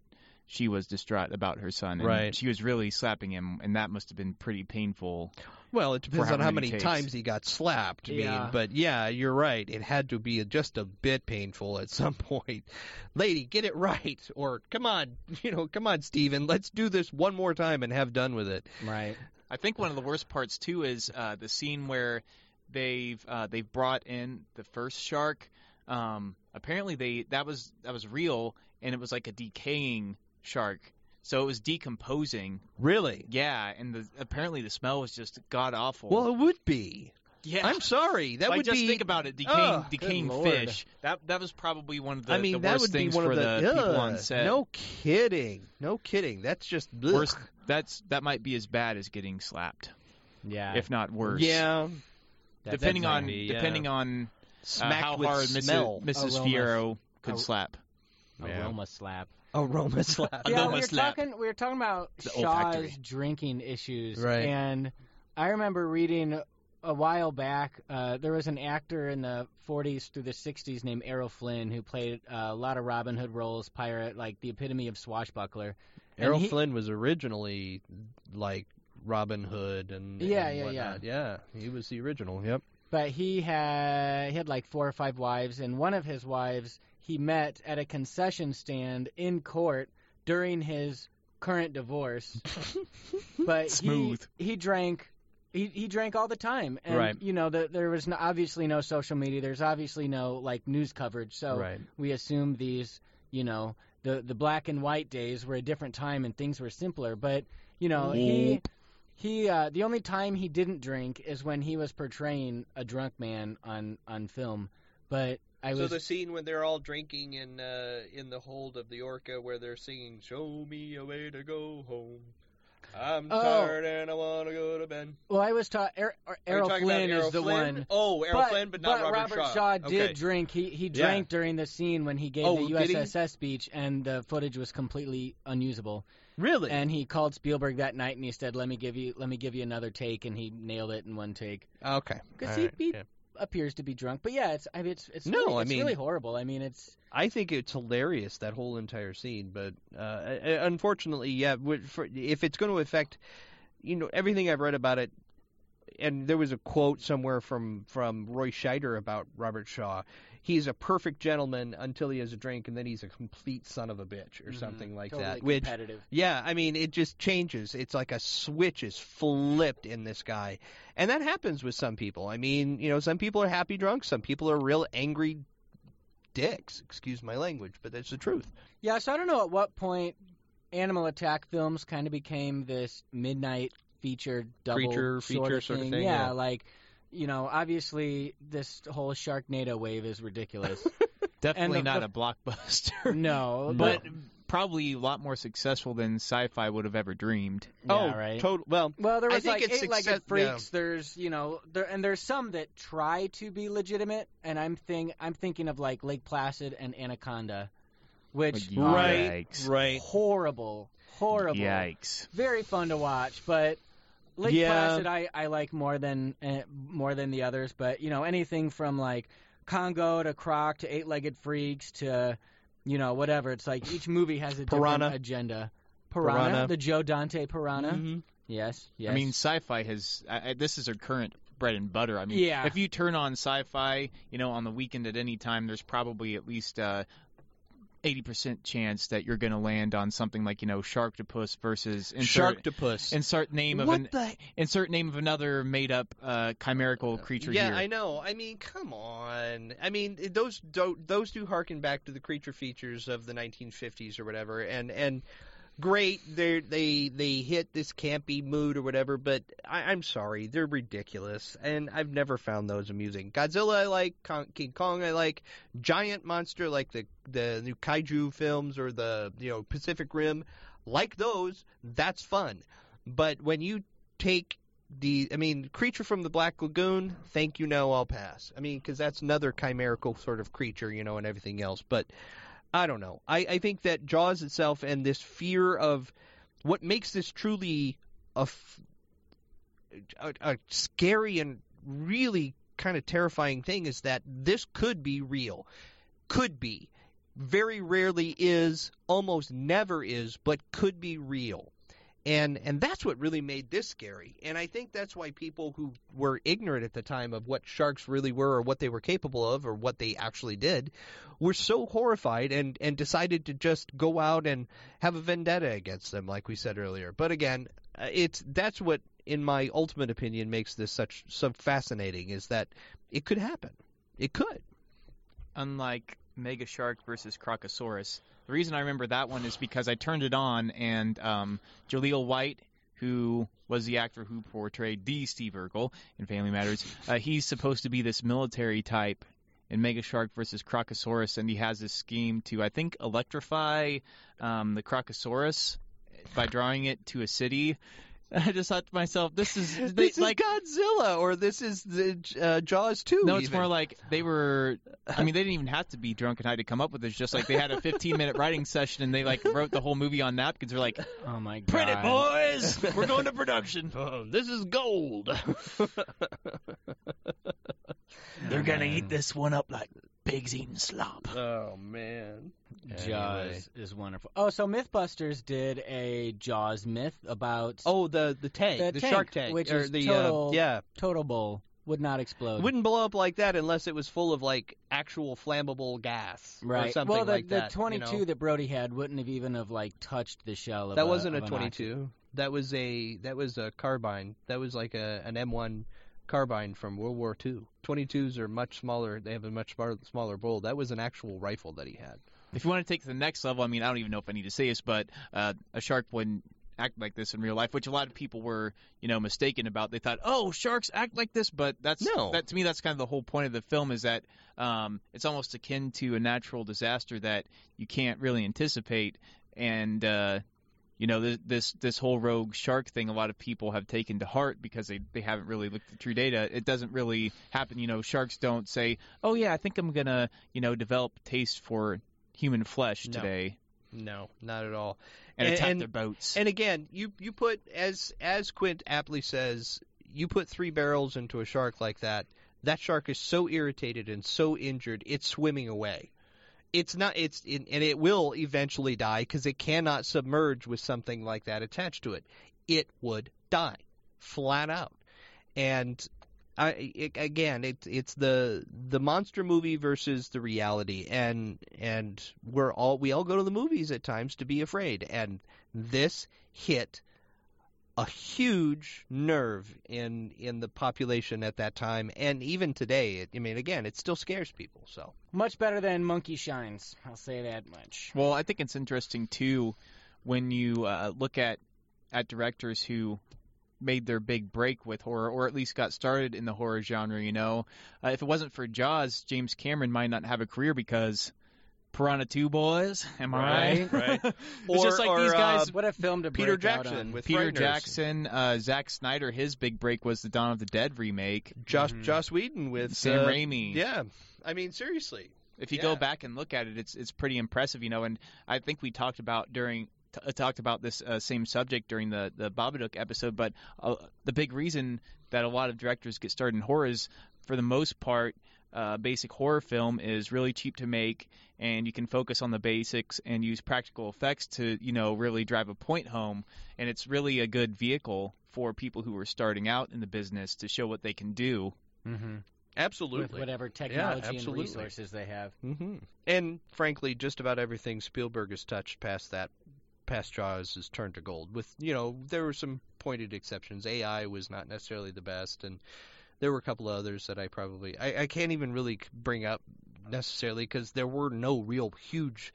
she was distraught about her son. And right. she was really slapping him, and that must have been pretty painful. Well, it depends on how many times he got slapped. Yeah. But yeah, you're right. It had to be just a bit painful at some point. Lady, get it right. Or come on, Steven, let's do this one more time and have done with it. Right. I think one of the worst parts, too, is the scene where they've brought in the first shark. Apparently, that was real, and it was like a decaying shark, so it was decomposing. Really? Yeah, and apparently the smell was just god-awful. Well, it would be. Yeah. I'm sorry. That would just think about it, decaying fish. That was probably one of the, the worst things for the people on set. No kidding. That's just worse. That might be as bad as getting slapped. Yeah. If not worse. Yeah. Depending on how hard Mrs. Fierro could slap. Aroma slap. Yeah, we were talking about Shaw's drinking issues. Right. And I remember reading a while back, there was an actor in the 40s through the 60s named Errol Flynn who played a lot of Robin Hood roles, pirate, like the epitome of swashbuckler. Errol Flynn was originally like Robin Hood and he was the original, yep. But he had like 4 or 5 wives, and one of his wives he met at a concession stand in court during his current divorce. But smooth. He drank. He drank all the time, and right. you know there was obviously no social media. There's obviously no like news coverage, so right. we assumed these, you know, the black and white days were a different time and things were simpler. But you know he the only time he didn't drink is when he was portraying a drunk man on film. But the scene when they're all drinking in the hold of the Orca, where they're singing "Show me a way to go home." I'm tired and I want to go to bed. Well, I was taught Errol Flynn is the one. Oh, Errol Flynn, but not Robert Shaw. Robert Shaw did drink. He drank during the scene when he gave the USSS speech, and the footage was completely unusable. Really? And he called Spielberg that night, and he said, "Let me give you another take," and he nailed it in one take. Okay. Because he appears to be drunk, but yeah, it's really horrible. I mean, it's. I think it's hilarious, that whole entire scene, but unfortunately, if it's going to affect, you know, everything I've read about it, and there was a quote somewhere from Roy Scheider about Robert Shaw. He's a perfect gentleman until he has a drink, and then he's a complete son of a bitch, or something like totally that. Which, competitive. Yeah, I mean, it just changes. It's like a switch is flipped in this guy, and that happens with some people. I mean, you know, some people are happy drunks, some people are real angry dicks. Excuse my language, but that's the truth. Yeah, so I don't know at what point animal attack films kind of became this midnight feature, double feature sort of thing. Yeah, like, you know, obviously this whole Sharknado wave is ridiculous. Definitely not a blockbuster. No. But probably a lot more successful than sci-fi would have ever dreamed. Yeah, oh, right. Well, there was like Eight Legged Freaks. Yeah. There's, you know, there's some that try to be legitimate, and I'm thinking of like Lake Placid and Anaconda, which horrible. Yikes. Very fun to watch, but Lake Placid I like more than the others, but you know, anything from like Congo to Croc to Eight-Legged Freaks to, you know, whatever. It's like each movie has a different agenda. Piranha, the Joe Dante Piranha. Mm-hmm. Yes. I mean, sci-fi has this is our current bread and butter. I mean, if you turn on sci-fi, you know, on the weekend at any time, there's probably at least 80% chance that you're going to land on something like, you know, Sharktopus versus insert name of another made up chimerical creature. Yeah, here. I know. I mean, come on. I mean, those do harken back to the creature features of the 1950s or whatever. And great, they hit this campy mood or whatever. But I'm sorry, they're ridiculous, and I've never found those amusing. Godzilla, I like. King Kong, I like. Giant monster, like the new kaiju films or the, you know, Pacific Rim, like those. That's fun. But when you take Creature from the Black Lagoon, thank you, no, I'll pass. I mean, because that's another chimerical sort of creature, you know, and everything else. But I don't know. I think that Jaws itself and this fear of what makes this truly a scary and really kind of terrifying thing is that this could be real. Could be. Very rarely is, almost never is, but could be real. And that's what really made this scary. And I think that's why people who were ignorant at the time of what sharks really were or what they were capable of or what they actually did were so horrified and decided to just go out and have a vendetta against them, like we said earlier. But again, that's what, in my ultimate opinion, makes this so fascinating, is that it could happen. It could. Unlike Mega Shark versus Crocosaurus. The reason I remember that one is because I turned it on, and Jaleel White, who was the actor who portrayed the Steve Urkel in Family Matters, he's supposed to be this military type in Mega Shark versus Crocosaurus, and he has this scheme to, I think, electrify the Crocosaurus by drawing it to a city. I just thought to myself, this is like Godzilla, or this is the Jaws 2. No, it's even more like they didn't even have to be drunk and high to come up with this. Just like they had a 15-minute writing session and they like wrote the whole movie on napkins. They're like, oh my God, print it, boys, we're going to production. This is gold. They're gonna eat this one up like pigs eating slop. Oh man, Jaws is wonderful. Oh, so MythBusters did a Jaws myth about the tank, shark tank, which is the total bowl would not explode, wouldn't blow up like that unless it was full of like actual flammable gas, right? Or something like that. Well, the 22 that Brody had wouldn't have even have like touched the shell. That wasn't a 22. That was a carbine. That was like an M1. Carbine from World War II. 22s are much smaller. They have a much smaller bowl. That was an actual rifle that he had. If you want to take it to the next level, I mean, I don't even know if I need to say this, but a shark wouldn't act like this in real life, which a lot of people were, you know, mistaken about. They thought, oh, sharks act like this, but that to me, that's kind of the whole point of the film, is that it's almost akin to a natural disaster that you can't really anticipate, and you know, this whole rogue shark thing a lot of people have taken to heart because they haven't really looked at true data. It doesn't really happen. You know, sharks don't say, oh, yeah, I think I'm going to, you know, develop taste for human flesh today. No, not at all. And attack their boats. And again, you put, as Quint aptly says, you put 3 barrels into a shark like that. That shark is so irritated and so injured, it's swimming away. And it will eventually die because it cannot submerge with something like that attached to it. It would die, flat out. And it's the monster movie versus the reality, and we all go to the movies at times to be afraid, and this hit a huge nerve in the population at that time, and even today. It still scares people. So much better than Monkey Shines, I'll say that much. Well, I think it's interesting too when you look at directors who made their big break with horror, or at least got started in the horror genre, you know. If it wasn't for Jaws, James Cameron might not have a career because Piranha 2 boys, am I right? Right. It's just like these guys. What a film to Peter Jackson. With Peter Jackson, Zack Snyder, his big break was the Dawn of the Dead remake. Joss Whedon with Sam Raimi. Yeah. I mean, seriously. If you go back and look at it, it's pretty impressive, you know. And I think we talked about this same subject during the Babadook episode, but the big reason that a lot of directors get started in horror is, for the most part, basic horror film is really cheap to make, and you can focus on the basics and use practical effects to, you know, really drive a point home. And it's really a good vehicle for people who are starting out in the business to show what they can do. Mm-hmm. Absolutely. With whatever technology and resources they have. Mm-hmm. And, frankly, just about everything Spielberg has touched past Jaws has turned to gold. With, you know, there were some pointed exceptions. AI was not necessarily the best, and there were a couple of others that I can't even really bring up necessarily, because there were no real huge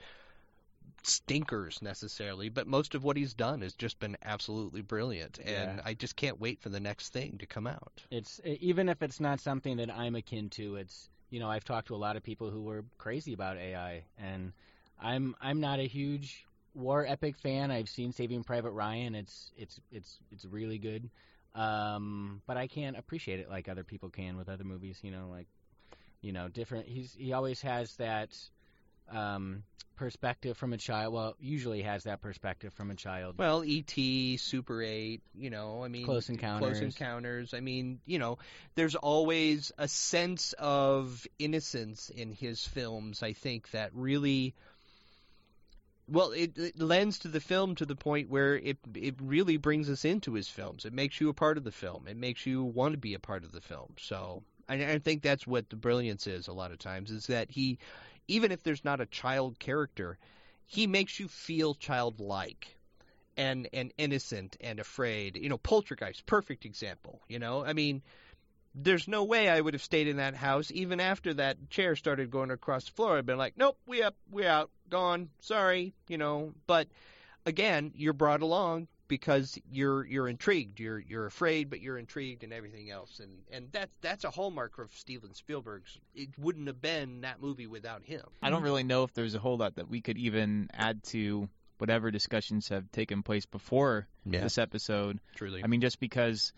stinkers necessarily, but most of what he's done has just been absolutely brilliant, and I just can't wait for the next thing to come out. It's, even if it's not something that I'm akin to, it's, you know, I've talked to a lot of people who were crazy about AI, and I'm not a huge war epic fan. I've seen Saving Private Ryan. It's really good, but I can't appreciate it like other people can with other movies. You know, like, you know, different. He always has that perspective from a child. Well, usually has that perspective from a child. Well, E.T., Super 8. You know, I mean, Close Encounters. I mean, you know, there's always a sense of innocence in his films, I think, that really. Well, it lends to the film to the point where it really brings us into his films. It makes you a part of the film. It makes you want to be a part of the film. So I think that's what the brilliance is a lot of times, is that he, even if there's not a child character, he makes you feel childlike and innocent and afraid. You know, Poltergeist, perfect example. You know, I mean, there's no way I would have stayed in that house even after that chair started going across the floor. I'd been like, nope, we up, we out, gone, sorry, you know. But again, you're brought along because you're intrigued, you're afraid, but you're intrigued and everything else. And that's a hallmark of Steven Spielberg's. It wouldn't have been that movie without him. I don't really know if there's a whole lot that we could even add to whatever discussions have taken place before this episode. Truly, I mean, just because.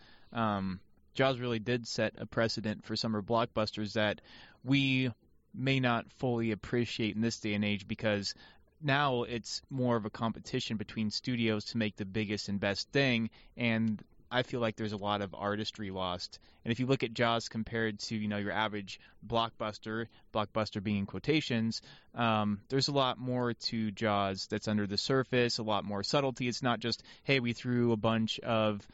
Jaws really did set a precedent for summer blockbusters that we may not fully appreciate in this day and age, because now it's more of a competition between studios to make the biggest and best thing, and I feel like there's a lot of artistry lost. And if you look at Jaws compared to, you know, your average blockbuster being in quotations, there's a lot more to Jaws that's under the surface, a lot more subtlety. It's not just, hey, we threw a bunch of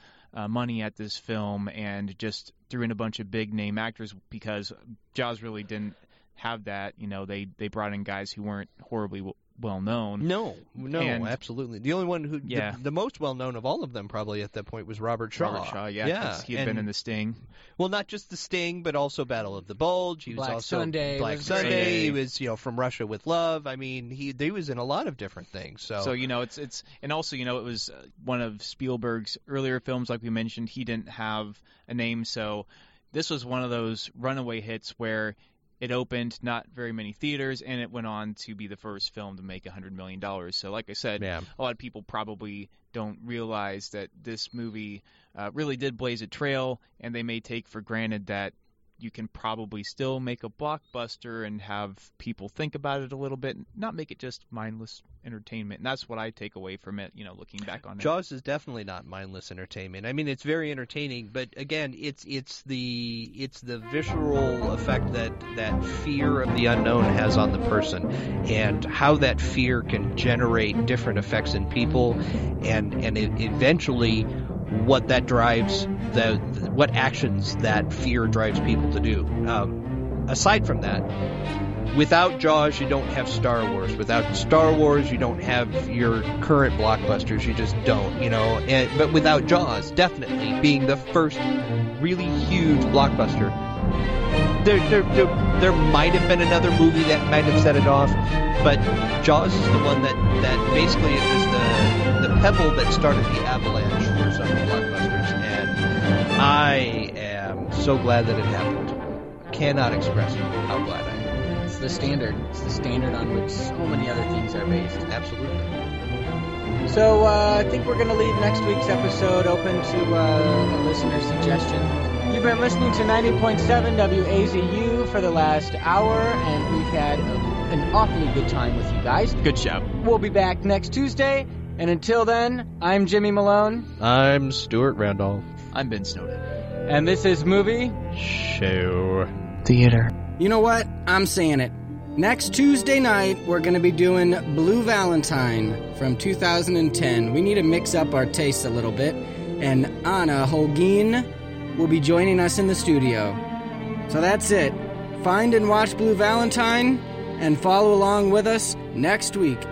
money at this film and just threw in a bunch of big name actors, because Jaws really didn't have that. You know, they brought in guys who weren't horribly well known. No, and, absolutely. The only one who, the most well known of all of them probably at that point was Robert Shaw. He had been in The Sting. Well, not just The Sting, but also Battle of the Bulge. He was also Black Sunday. He was, you know, From Russia with Love. I mean, he was in a lot of different things. So you know, it's and also, you know, it was one of Spielberg's earlier films. Like we mentioned, he didn't have a name, so this was one of those runaway hits where. It opened not very many theaters, and it went on to be the first film to make $100 million. So like I said, a lot of people probably don't realize that this movie really did blaze a trail, and they may take for granted that you can probably still make a blockbuster and have people think about it a little bit, not make it just mindless entertainment. And that's what I take away from it, you know, looking back on it. Jaws is definitely not mindless entertainment. I mean, it's very entertaining, but again, it's the visceral effect that fear of the unknown has on the person, and how that fear can generate different effects in people, and eventually what that drives the what actions that fear drives people to do. Aside from that, without Jaws, you don't have Star Wars. Without Star Wars, you don't have your current blockbusters. You just don't, you know. But without Jaws, definitely being the first really huge blockbuster, there might have been another movie that might have set it off, but Jaws is the one that basically it was the pebble that started the avalanche for some blockbusters, and I am so glad that it happened. Cannot express how glad I am. It's the standard. It's the standard on which so many other things are based. Absolutely. So I think we're going to leave next week's episode open to a listener suggestion. You've been listening to 90.7 WAZU for the last hour, and we've had an awfully good time with you guys. Good show. We'll be back next Tuesday, and until then, I'm Jimmy Malone. I'm Stuart Randolph. I'm Ben Snowden. And this is Movie Show Theater. You know what? I'm saying it. Next Tuesday night, we're going to be doing Blue Valentine from 2010. We need to mix up our tastes a little bit. And Anna Holguin will be joining us in the studio. So that's it. Find and watch Blue Valentine and follow along with us next week.